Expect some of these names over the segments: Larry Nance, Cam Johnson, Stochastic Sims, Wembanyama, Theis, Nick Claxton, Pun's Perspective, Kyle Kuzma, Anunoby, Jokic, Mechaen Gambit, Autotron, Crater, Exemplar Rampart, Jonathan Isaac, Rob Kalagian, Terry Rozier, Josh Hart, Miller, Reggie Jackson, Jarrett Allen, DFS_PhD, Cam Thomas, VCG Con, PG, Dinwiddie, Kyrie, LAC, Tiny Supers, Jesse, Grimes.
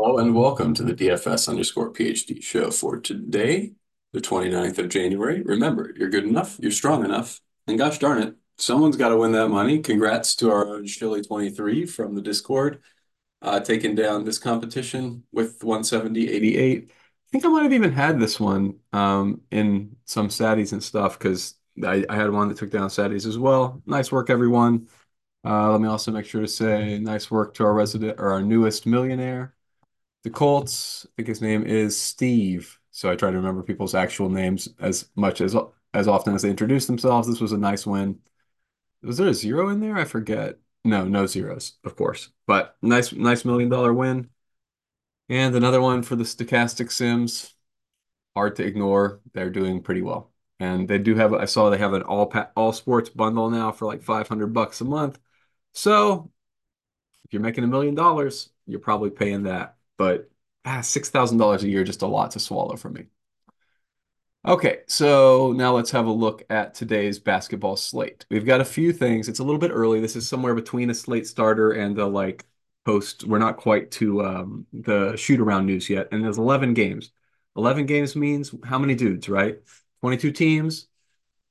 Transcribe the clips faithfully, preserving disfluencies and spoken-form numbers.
Hello and welcome to the D F S underscore PhD show for today, the twenty-ninth of January. Remember, you're good enough, you're strong enough, and gosh darn it, someone's got to win that money. Congrats to our own Shilly twenty-three from the Discord, uh, taking down this competition with one seventy point eight eight. I think I might have even had this one um, in some Saddies and stuff, because I, I had one that took down Saddies as well. Nice work, everyone. Uh, let me also make sure to say nice work to our resident or our newest millionaire. The Colts, I think his name is Steve. So I try to remember people's actual names as much as as often as they introduce themselves. This was a nice win. Was there a zero in there? I forget. No, no zeros, of course. But nice, nice million dollar win. And another one for the Stochastic Sims. Hard to ignore. They're doing pretty well. And they do have, I saw they have an all pa all sports bundle now for like five hundred bucks a month. So if you're making a million dollars, you're probably paying that. But ah, six thousand dollars a year, just a lot to swallow for me. Okay, so now let's have a look at today's basketball slate. We've got a few things. It's a little bit early. This is somewhere between a slate starter and a like post. We're not quite to um, the shoot around news yet. And there's eleven games. eleven games means how many dudes, right? twenty-two teams,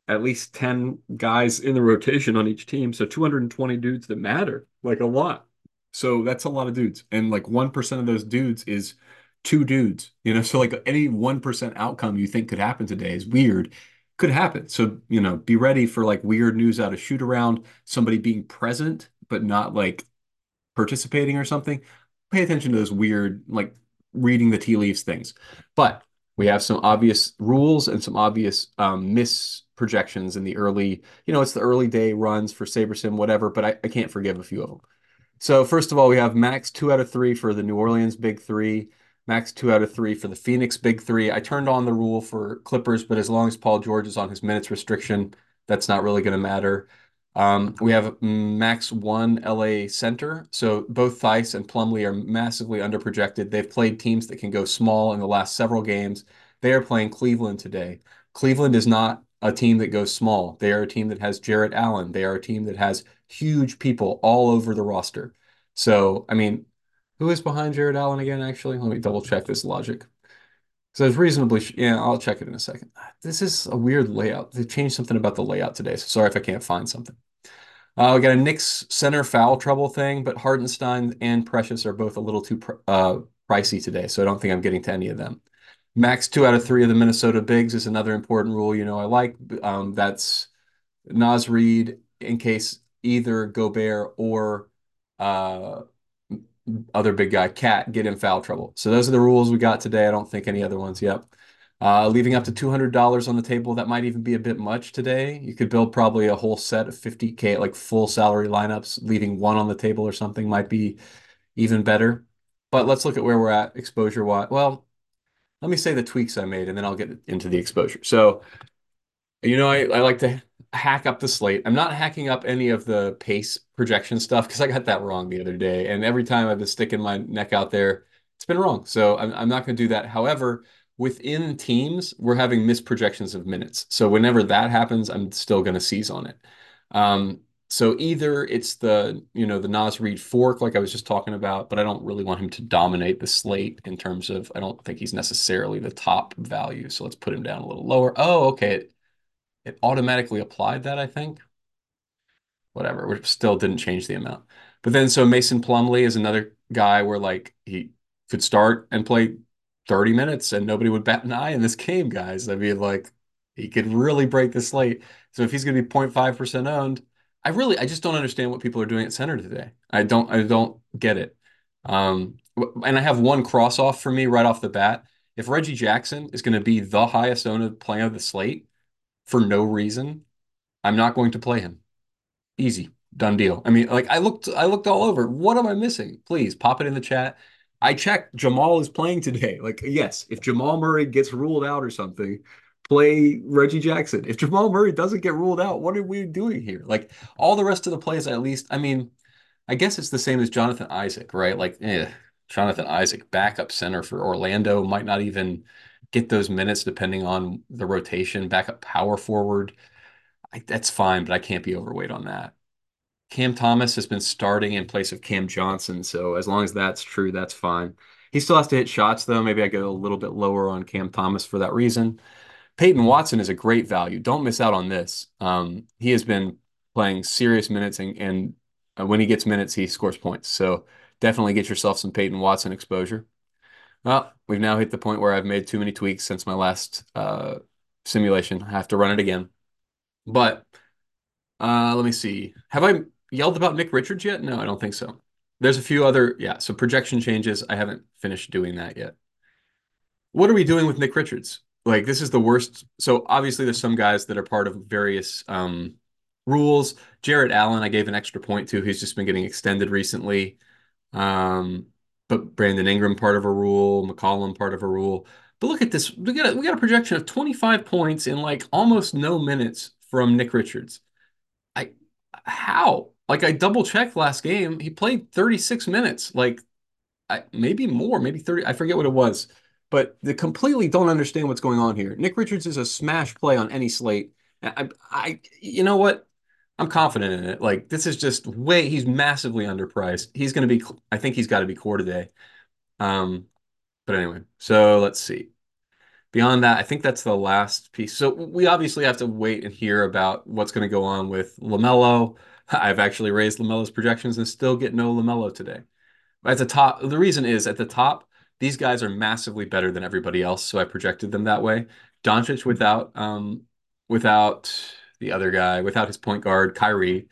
at least ten guys in the rotation on each team. So two hundred twenty dudes that matter, like a lot. So that's a lot of dudes. And like one percent of those dudes is two dudes, you know? So like any one percent outcome you think could happen today is weird, could happen. So, you know, be ready for like weird news out of shoot around, somebody being present, but not like participating or something. Pay attention to those weird, like reading the tea leaves things. But we have some obvious rules and some obvious um, misprojections in the early, you know, it's the early day runs for SaberSim, whatever, but I, I can't forgive a few of them. So first of all, we have max two out of three for the New Orleans big three, max two out of three for the Phoenix big three. I turned on the rule for Clippers, but as long as Paul George is on his minutes restriction, that's not really going to matter. Um, we have max one L A center. So both Theis and Plumlee are massively underprojected. They've played teams that can go small in the last several games. They are playing Cleveland today. Cleveland is not a team that goes small. They are a team that has Jarrett Allen. They are a team that has huge people all over the roster. So, I mean, who is behind Jarrett Allen again, actually? Let me double check this logic. So it's reasonably, yeah, I'll check it in a second. This is a weird layout. They changed something about the layout today, so sorry if I can't find something. Uh, we got a Knicks center foul trouble thing, but Hartenstein and Precious are both a little too pr uh, pricey today, so I don't think I'm getting to any of them. Max two out of three of the Minnesota bigs is another important rule, you know, I like. Um, that's Naz Reid in case either Gobert or uh, other big guy, Cat, get in foul trouble. So those are the rules we got today. I don't think any other ones yet. Uh, leaving up to two hundred dollars on the table, that might even be a bit much today. You could build probably a whole set of fifty K, like full salary lineups, leaving one on the table or something might be even better. But let's look at where we're at exposure-wise. Well, let me say the tweaks I made, and then I'll get into the exposure. So, you know, I, I like to hack up the slate. I'm not hacking up any of the pace projection stuff because I got that wrong the other day. And every time I've been sticking my neck out there, it's been wrong. So I'm, I'm not going to do that. However, within teams, we're having misprojections of minutes. So whenever that happens, I'm still going to seize on it. Um, so either it's the, you know, the Naz Reid fork, like I was just talking about, but I don't really want him to dominate the slate in terms of, I don't think he's necessarily the top value. So let's put him down a little lower. Oh, okay. It automatically applied that, I think. Whatever, we still didn't change the amount. But then, so Mason Plumlee is another guy where, like, he could start and play thirty minutes and nobody would bat an eye in this game, guys. I mean, like, he could really break the slate. So if he's going to be zero point five percent owned, I really, I just don't understand what people are doing at center today. I don't, I don't get it. Um, and I have one cross off for me right off the bat. If Reggie Jackson is going to be the highest owned player of the slate, for no reason, I'm not going to play him. Easy, done deal. I mean, like I looked, I looked all over. What am I missing? Please pop it in the chat. I checked. Jamal is playing today. Like, yes, if Jamal Murray gets ruled out or something, play Reggie Jackson. If Jamal Murray doesn't get ruled out, what are we doing here? Like all the rest of the plays, at least. I mean, I guess it's the same as Jonathan Isaac, right? Like, eh, Jonathan Isaac, backup center for Orlando, might not even get those minutes depending on the rotation, backup power forward. I, that's fine, but I can't be overweight on that. Cam Thomas has been starting in place of Cam Johnson, so as long as that's true, that's fine. He still has to hit shots, though. Maybe I go a little bit lower on Cam Thomas for that reason. Peyton Watson is a great value. Don't miss out on this. Um, he has been playing serious minutes, and, and uh, when he gets minutes, he scores points. So definitely get yourself some Peyton Watson exposure. Well, we've now hit the point where I've made too many tweaks since my last uh, simulation. I have to run it again. But uh, let me see. Have I yelled about Nick Richards yet? No, I don't think so. There's a few other, yeah, so projection changes. I haven't finished doing that yet. What are we doing with Nick Richards? Like, this is the worst. So obviously there's some guys that are part of various um, rules. Jarrett Allen, I gave an extra point to. He's just been getting extended recently. Um, but Brandon Ingram, part of a rule. McCollum, part of a rule. But look at this. We got a, we got a projection of twenty-five points in like almost no minutes from Nick Richards. I how? Like, I double-checked last game. He played thirty-six minutes. Like, I, maybe more, maybe thirty. I forget what it was. But they completely don't understand what's going on here. Nick Richards is a smash play on any slate. I, I, you know what? I'm confident in it. Like, this is just way – he's massively underpriced. He's going to be – I think he's got to be core today. Um, but anyway, so let's see. Beyond that, I think that's the last piece. So we obviously have to wait and hear about what's going to go on with LaMelo. I've actually raised LaMelo's projections and still get no LaMelo today. At the top, the reason is at the top, these guys are massively better than everybody else, so I projected them that way. Doncic without um, without the other guy, without his point guard, Kyrie,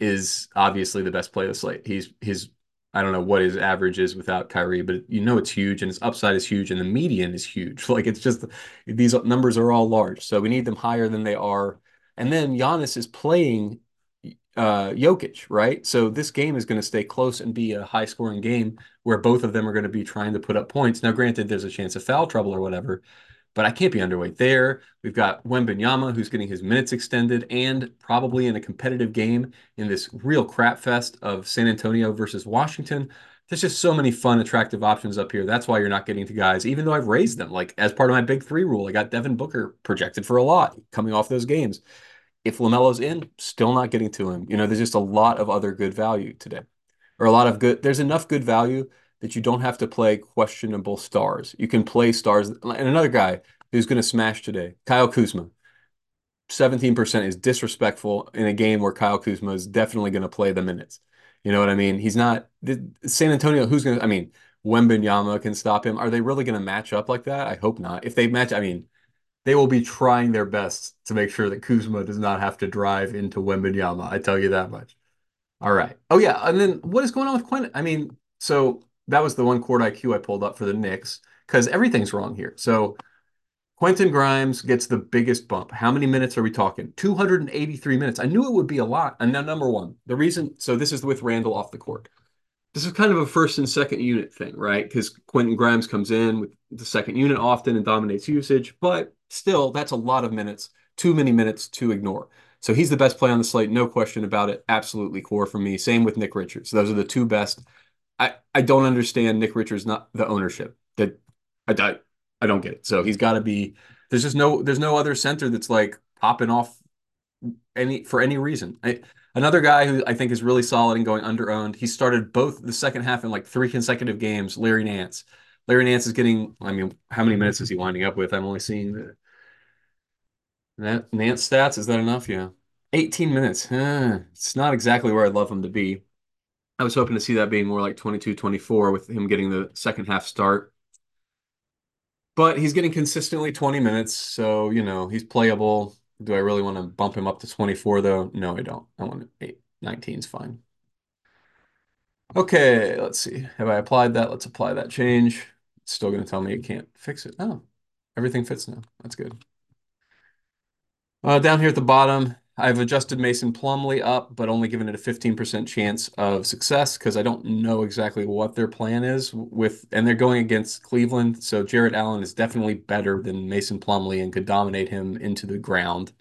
is obviously the best play of the slate. He's his I don't know what his average is without Kyrie, but you know it's huge, and his upside is huge, and the median is huge. Like, it's just these numbers are all large, so we need them higher than they are. And then Giannis is playing Uh, Jokic, right? So this game is going to stay close and be a high-scoring game where both of them are going to be trying to put up points. Now, granted, there's a chance of foul trouble or whatever, but I can't be underweight there. We've got Wembanyama, who's getting his minutes extended and probably in a competitive game in this real crap fest of San Antonio versus Washington. There's just so many fun, attractive options up here. That's why you're not getting to guys, even though I've raised them. Like, as part of my big three rule, I got Devin Booker projected for a lot coming off those games. If LaMelo's in, still not getting to him. You know, there's just a lot of other good value today. Or a lot of good, there's enough good value that you don't have to play questionable stars. You can play stars. And another guy who's going to smash today, Kyle Kuzma. seventeen percent is disrespectful in a game where Kyle Kuzma is definitely going to play the minutes. You know what I mean? He's not, San Antonio, who's going to, I mean, Wembanyama can stop him. Are they really going to match up like that? I hope not. If they match, I mean, they will be trying their best to make sure that Kuzma does not have to drive into Wembanyama. I tell you that much. All right. Oh, yeah. And then what is going on with Quinn? I mean, so that was the one Court I Q I pulled up for the Knicks because everything's wrong here. So Quentin Grimes gets the biggest bump. How many minutes are we talking? two hundred eighty-three minutes. I knew it would be a lot. And now, number one, the reason, so this is with Randall off the court. This is kind of a first and second unit thing, right? Because Quentin Grimes comes in with the second unit often and dominates usage, but still, that's a lot of minutes, too many minutes to ignore. So he's the best play on the slate, no question about it. Absolutely core for me. Same with Nick Richards. Those are the two best. I, I don't understand Nick Richards, not the ownership. That I, I, I don't get it. So he's got to be. There's just no. There's no other center that's like popping off any for any reason. I, Another guy who I think is really solid and going under-owned, he started both the second half in like three consecutive games, Larry Nance. Larry Nance is getting, I mean, how many minutes is he winding up with? I'm only seeing the, that Nance stats. Is that enough? Yeah. eighteen minutes. Huh. It's not exactly where I'd love him to be. I was hoping to see that being more like twenty-two, twenty-four with him getting the second half start. But he's getting consistently twenty minutes, so, you know, he's playable. Do I really want to bump him up to twenty-four, though? No, I don't. I want eight. nineteen is fine. Okay, let's see. Have I applied that? Let's apply that change. It's still going to tell me it can't fix it. Oh, everything fits now. That's good. Uh, down here at the bottom, I've adjusted Mason Plumlee up, but only given it a fifteen percent chance of success because I don't know exactly what their plan is with, and they're going against Cleveland. So Jarrett Allen is definitely better than Mason Plumlee and could dominate him into the ground,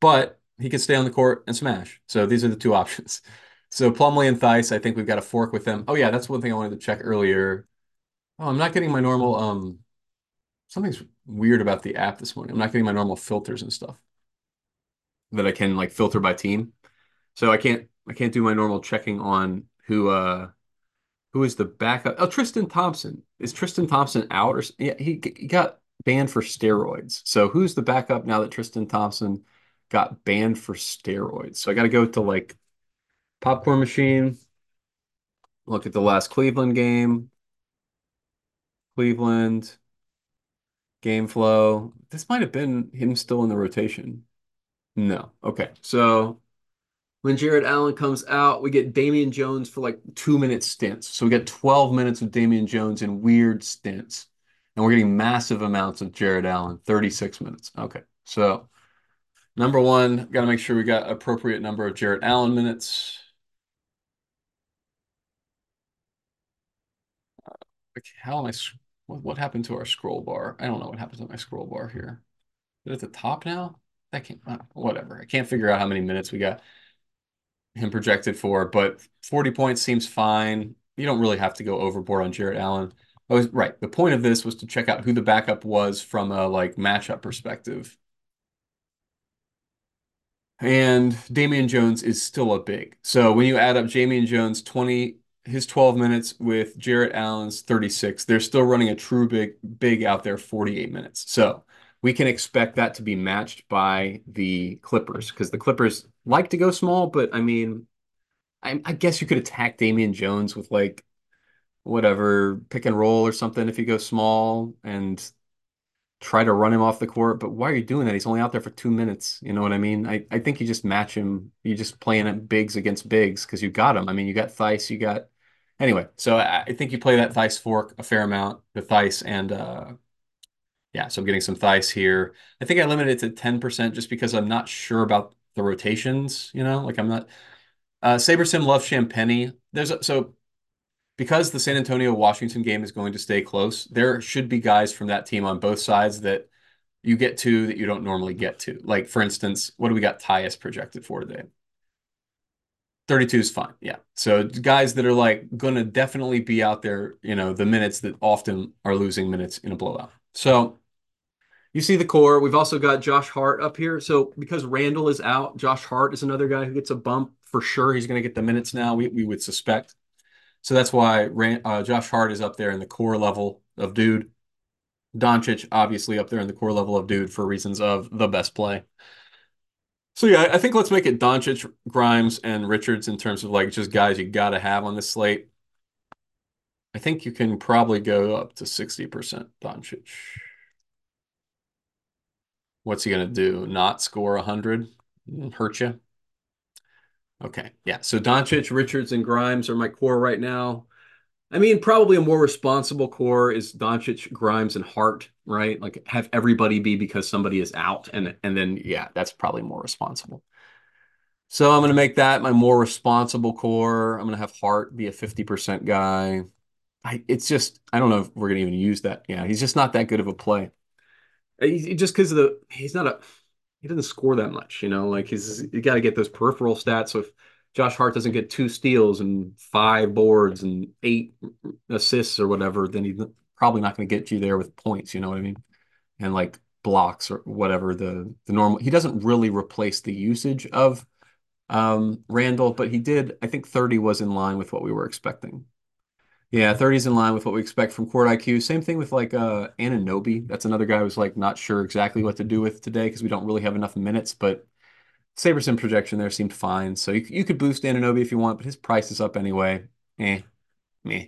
but he could stay on the court and smash. So these are the two options. So Plumlee and Theis, I think we've got a fork with them. Oh yeah, that's one thing I wanted to check earlier. Oh, I'm not getting my normal, um, something's weird about the app this morning. I'm not getting my normal filters and stuff that I can like filter by team. So I can't I can't do my normal checking on who uh who is the backup? Oh, Tristan Thompson. Is Tristan Thompson out? Or yeah, he, he got banned for steroids. So who's the backup now that Tristan Thompson got banned for steroids? So I got to go to like Popcorn Machine. Look at the last Cleveland game. Cleveland. Game flow. This might have been him still in the rotation. No. Okay. So when Jared Allen comes out, we get Damian Jones for like two-minute stints. So we get twelve minutes of Damian Jones in weird stints. And we're getting massive amounts of Jared Allen, thirty-six minutes. Okay. So number one, got to make sure we got appropriate number of Jared Allen minutes. How am I... What happened to our scroll bar? I don't know what happens to my scroll bar here. Is it at the top now? That can't, whatever. I can't figure out how many minutes we got him projected for, but forty points seems fine. You don't really have to go overboard on Jarrett Allen. I was right. The point of this was to check out who the backup was from a like matchup perspective. And Damian Jones is still a big. So when you add up Damian Jones, twenty his twelve minutes with Jarrett Allen's thirty-six. They're still running a true big, big out there, forty-eight minutes. So we can expect that to be matched by the Clippers because the Clippers like to go small, but I mean, I, I guess you could attack Damian Jones with like whatever pick and roll or something if you go small and try to run him off the court. But why are you doing that? He's only out there for two minutes. You know what I mean? I, I think you just match him. You're just playing at bigs against bigs because you got him. I mean, you got Theis, you got... Anyway, so I think you play that Theis fork a fair amount, the Theis, and uh, yeah, so I'm getting some Theis here. I think I limited it to ten percent just because I'm not sure about the rotations, you know, like I'm not... Uh, SaberSim loves Champagne. There's a, so because the San Antonio-Washington game is going to stay close, there should be guys from that team on both sides that you get to that you don't normally get to. Like, for instance, what do we got Theis projected for today? thirty-two is fine, yeah. So guys that are, like, going to definitely be out there, you know, the minutes that often are losing minutes in a blowout. So you see the core. We've also got Josh Hart up here. So because Randall is out, Josh Hart is another guy who gets a bump for sure. He's going to get the minutes now, we, we would suspect. So that's why Rand, uh, Josh Hart is up there in the core level of dude. Doncic, obviously, up there in the core level of dude for reasons of the best play. So yeah, I think let's make it Doncic, Grimes, and Richards in terms of like just guys you got to have on this slate. I think you can probably go up to sixty percent Doncic. What's he going to do? Not score one hundred? Hurt you? Okay, yeah. So Doncic, Richards, and Grimes are my core right now. I mean, probably a more responsible core is Doncic, Grimes, and Hart, right? Like have everybody be because somebody is out, and and then yeah, that's probably more responsible. So I'm gonna make that my more responsible core. I'm gonna have Hart be a fifty percent guy. I it's just I don't know if we're gonna even use that. Yeah, he's just not that good of a play. He, just because of the he's not a he doesn't score that much, you know. Like he's you got to get those peripheral stats. So if Josh Hart doesn't get two steals and five boards and eight assists or whatever, then he's probably not going to get you there with points, you know what I mean? And like blocks or whatever the, the normal. He doesn't really replace the usage of um, Randall, but he did. I think thirty was in line with what we were expecting. Yeah, thirty is in line with what we expect from Court I Q. Same thing with like uh, Anunoby. That's another guy who's like not sure exactly what to do with today because we don't really have enough minutes, but SaberSim projection there seemed fine. So you, you could boost Anunoby if you want, but his price is up anyway. Eh, meh.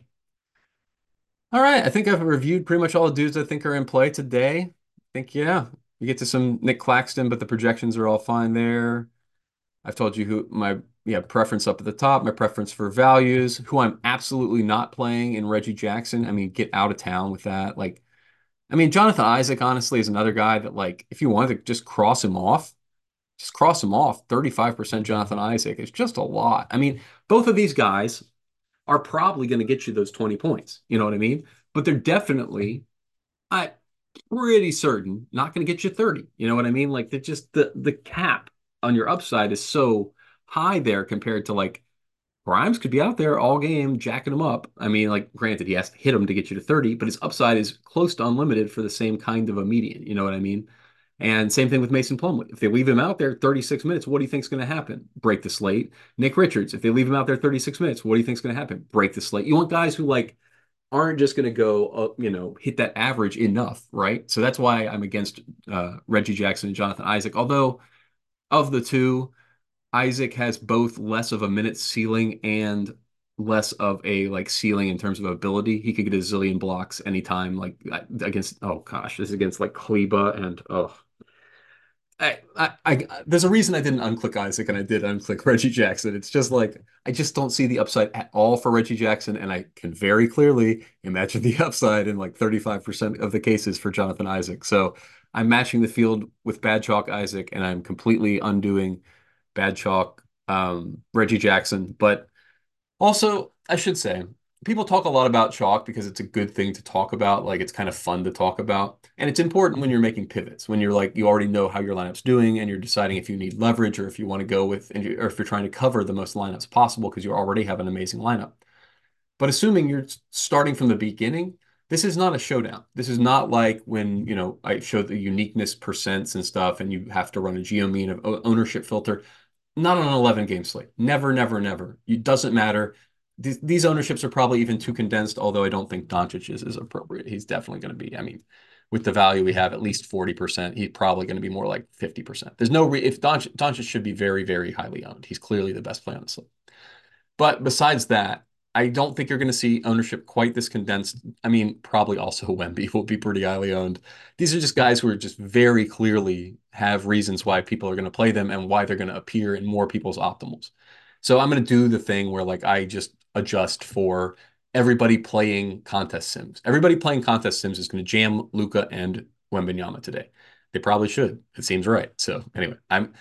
All right, I think I've reviewed pretty much all the dudes I think are in play today. I think, yeah, you get to some Nick Claxton, but the projections are all fine there. I've told you who my yeah preference up at the top, my preference for values, who I'm absolutely not playing in Reggie Jackson. I mean, get out of town with that. Like, I mean, Jonathan Isaac, honestly, is another guy that, like, if you wanted to just cross him off, just cross him off, thirty-five percent Jonathan Isaac. It's just a lot. I mean, both of these guys are probably going to get you those twenty points. You know what I mean? But they're definitely, I'm pretty certain, not going to get you thirty. You know what I mean? Like, they're just the, the cap on your upside is so high there compared to, like, Grimes could be out there all game jacking him up. I mean, like, granted, he has to hit him to get you to thirty, but his upside is close to unlimited for the same kind of a median. You know what I mean? And same thing with Mason Plumlee. If they leave him out there thirty-six minutes, what do you think is going to happen? Break the slate. Nick Richards, if they leave him out there thirty-six minutes, what do you think is going to happen? Break the slate. You want guys who like aren't just going to go, uh, you know, hit that average enough, right? So that's why I'm against uh, Reggie Jackson and Jonathan Isaac. Although of the two, Isaac has both less of a minute ceiling and less of a like ceiling in terms of ability. He could get a zillion blocks anytime, like against, oh gosh, this is against like Kleba and oh. I, I, I, there's a reason I didn't unclick Isaac and I did unclick Reggie Jackson. It's just like, I just don't see the upside at all for Reggie Jackson. And I can very clearly imagine the upside in like thirty-five percent of the cases for Jonathan Isaac. So I'm matching the field with Bad Chalk Isaac and I'm completely undoing Bad Chalk um, Reggie Jackson. But also, I should say, people talk a lot about chalk because it's a good thing to talk about. Like, it's kind of fun to talk about. And it's important when you're making pivots, when you're like, you already know how your lineup's doing and you're deciding if you need leverage or if you want to go with, and you, or if you're trying to cover the most lineups possible because you already have an amazing lineup. But assuming you're starting from the beginning, this is not a showdown. This is not like when, you know, I show the uniqueness percents and stuff and you have to run a geo mean of ownership filter. Not on an eleven game slate. Never, never, never. It doesn't matter. These, these ownerships are probably even too condensed, although I don't think Doncic is, is appropriate. He's definitely going to be, I mean, with the value we have, at least forty percent. He's probably going to be more like fifty percent. There's no, re if Doncic, Doncic should be very, very highly owned. He's clearly the best player on the slate. But besides that, I don't think you're going to see ownership quite this condensed. I mean, probably also Wemby will be pretty highly owned. These are just guys who are just very clearly have reasons why people are going to play them and why they're going to appear in more people's optimals. So I'm going to do the thing where like I just adjust for everybody playing contest sims. Everybody playing contest sims is going to jam Luka and Wembanyama today. They probably should. It seems right. So anyway, I'm,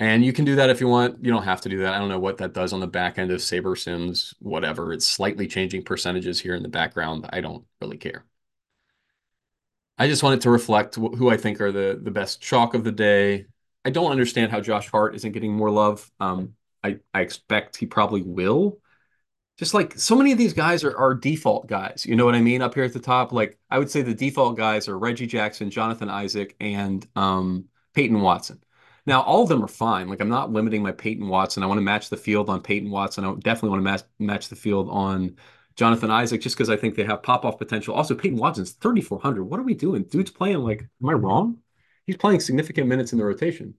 and you can do that if you want. You don't have to do that. I don't know what that does on the back end of SaberSims, whatever. It's slightly changing percentages here in the background. I don't really care. I just wanted to reflect who I think are the, the best chalk of the day. I don't understand how Josh Hart isn't getting more love. Um, I, I expect he probably will. Just like so many of these guys are, are default guys. You know what I mean? Up here at the top, like I would say the default guys are Reggie Jackson, Jonathan Isaac, and um, Peyton Watson. Now, all of them are fine. Like I'm not limiting my Peyton Watson. I want to match the field on Peyton Watson. I definitely want to match, match the field on Jonathan Isaac just because I think they have pop-off potential. Also, Peyton Watson's thirty-four hundred. What are we doing? Dude's playing like, am I wrong? He's playing significant minutes in the rotation.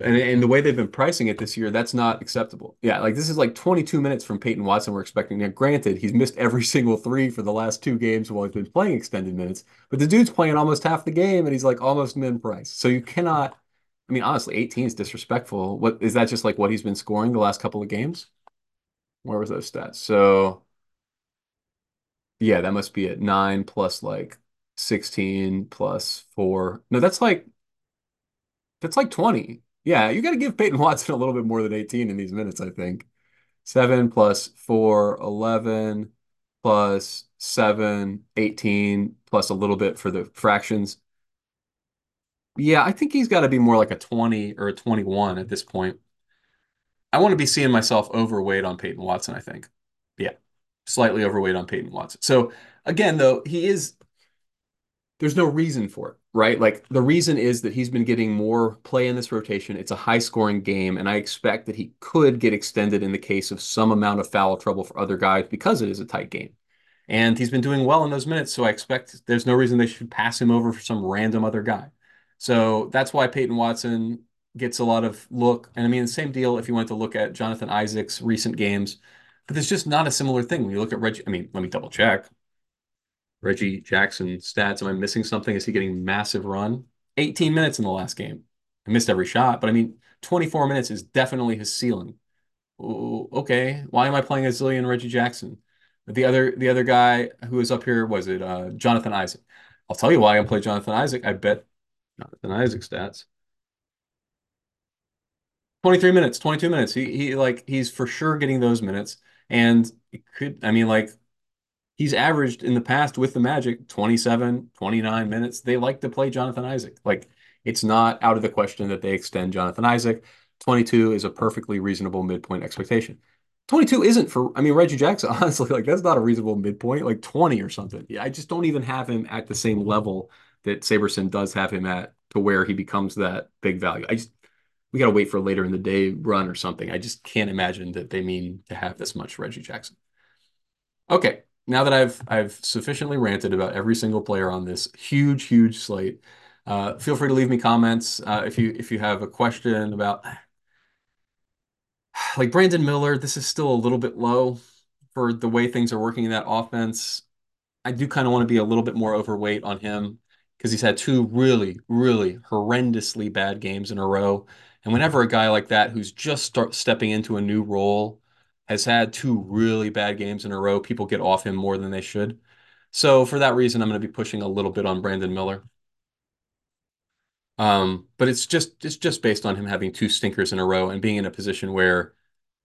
And, and the way they've been pricing it this year, that's not acceptable. Yeah, like this is like twenty-two minutes from Peyton Watson we're expecting. Now, granted, he's missed every single three for the last two games while he's been playing extended minutes, but the dude's playing almost half the game and he's like almost min price. So you cannot, I mean, honestly, eighteen is disrespectful. What is that just like what he's been scoring the last couple of games? Where was those stats? So yeah, that must be it. Nine plus like sixteen plus four. No, that's like, that's like twenty. Yeah, you got to give Peyton Watson a little bit more than eighteen in these minutes, I think. seven plus four, eleven plus seven, eighteen plus a little bit for the fractions. Yeah, I think he's got to be more like a twenty or a twenty-one at this point. I want to be seeing myself overweight on Peyton Watson, I think. Yeah, slightly overweight on Peyton Watson. So, again, though, he is... There's no reason for it, right? Like the reason is that he's been getting more play in this rotation. It's a high scoring game. And I expect that he could get extended in the case of some amount of foul trouble for other guys because it is a tight game. And he's been doing well in those minutes. So I expect there's no reason they should pass him over for some random other guy. So that's why Peyton Watson gets a lot of look. And I mean, the same deal if you went to look at Jonathan Isaac's recent games, but it's just not a similar thing. When you look at Reggie, I mean, let me double check. Reggie Jackson stats. Am I missing something? Is he getting massive run? eighteen minutes in the last game. I missed every shot, but I mean, twenty-four minutes is definitely his ceiling. Ooh, okay, why am I playing a zillion Reggie Jackson? But the other the other guy who was up here, was it uh, Jonathan Isaac? I'll tell you why I'm playing Jonathan Isaac. I bet Jonathan Isaac stats. twenty-three minutes, twenty-two minutes. He he like he's for sure getting those minutes, and it could. I mean, like. He's averaged in the past with the Magic twenty-seven, twenty-nine minutes. They like to play Jonathan Isaac. Like, it's not out of the question that they extend Jonathan Isaac. twenty-two is a perfectly reasonable midpoint expectation. twenty-two isn't for, I mean, Reggie Jackson, honestly, like, that's not a reasonable midpoint, like twenty or something. I just don't even have him at the same level that SaberSim does have him at to where he becomes that big value. I just, we got to wait for later in the day run or something. I just can't imagine that they mean to have this much Reggie Jackson. Okay, now that I've I've sufficiently ranted about every single player on this huge, huge slate, uh, feel free to leave me comments uh, if you if you have a question about like Brandon Miller. This is still a little bit low for the way things are working in that offense. I do kind of want to be a little bit more overweight on him because he's had two really, really horrendously bad games in a row. And whenever a guy like that who's just start stepping into a new role has had two really bad games in a row, people get off him more than they should. So for that reason, I'm going to be pushing a little bit on Brandon Miller. Um, but it's just it's just based on him having two stinkers in a row and being in a position where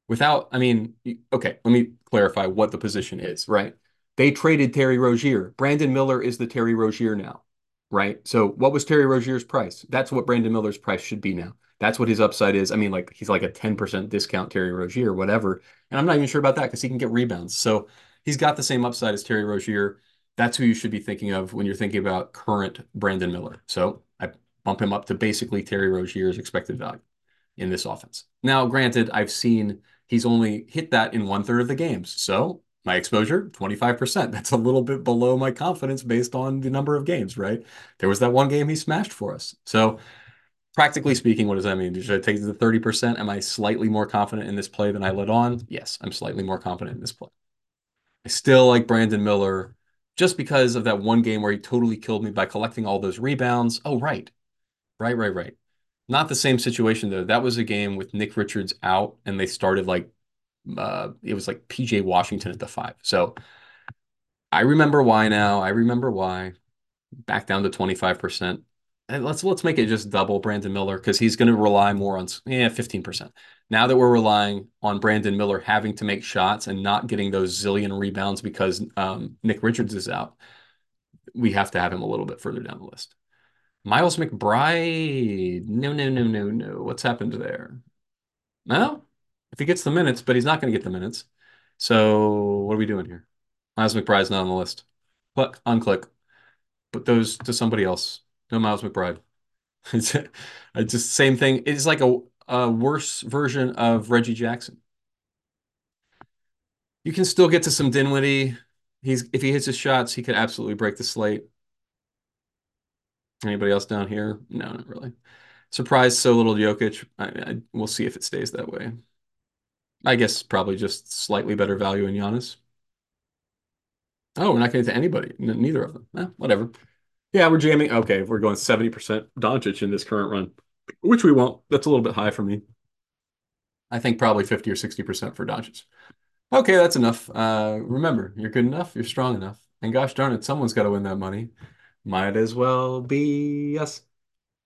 without, I mean, okay, let me clarify what the position is, right? They traded Terry Rozier. Brandon Miller is the Terry Rozier now, right? So what was Terry Rozier's price? That's what Brandon Miller's price should be now. That's what his upside is. I mean, like he's like a ten percent discount Terry Rozier, whatever. And I'm not even sure about that because he can get rebounds. So he's got the same upside as Terry Rozier. That's who you should be thinking of when you're thinking about current Brandon Miller. So I bump him up to basically Terry Rozier's expected value in this offense. Now, granted, I've seen he's only hit that in one third of the games. So my exposure, twenty-five percent. That's a little bit below my confidence based on the number of games, right? There was that one game he smashed for us. So practically speaking, what does that mean? Should I take it to thirty percent? Am I slightly more confident in this play than I let on? Yes, I'm slightly more confident in this play. I still like Brandon Miller just because of that one game where he totally killed me by collecting all those rebounds. Oh, right. Right, right, right. Not the same situation, though. That was a game with Nick Richards out, and they started like Uh, it was like P J Washington at the five. So I remember why now. I remember why. Back down to twenty-five percent. And let's let's make it just double Brandon Miller because he's going to rely more on yeah fifteen percent. Now that we're relying on Brandon Miller having to make shots and not getting those zillion rebounds because um, Nick Richards is out, we have to have him a little bit further down the list. Miles McBride. No, no, no, no, no. What's happened there? No? If he gets the minutes, but he's not going to get the minutes. So what are we doing here? Miles McBride's not on the list. Click, unclick. Put those to somebody else. No Miles McBride. It's, it's just the same thing. It's like a, a worse version of Reggie Jackson. You can still get to some Dinwiddie. He's, if he hits his shots, he could absolutely break the slate. Anybody else down here? No, not really. Surprised so little Jokic. I, I, we'll see if it stays that way. I guess probably just slightly better value in Giannis. Oh, we're not getting to anybody. N neither of them. Eh, whatever. Yeah, we're jamming. Okay, we're going seventy percent Doncic in this current run, which we won't. That's a little bit high for me. I think probably fifty or sixty percent for Doncic. Okay, that's enough. Uh, remember, you're good enough. You're strong enough. And gosh darn it, someone's got to win that money. Might as well be us.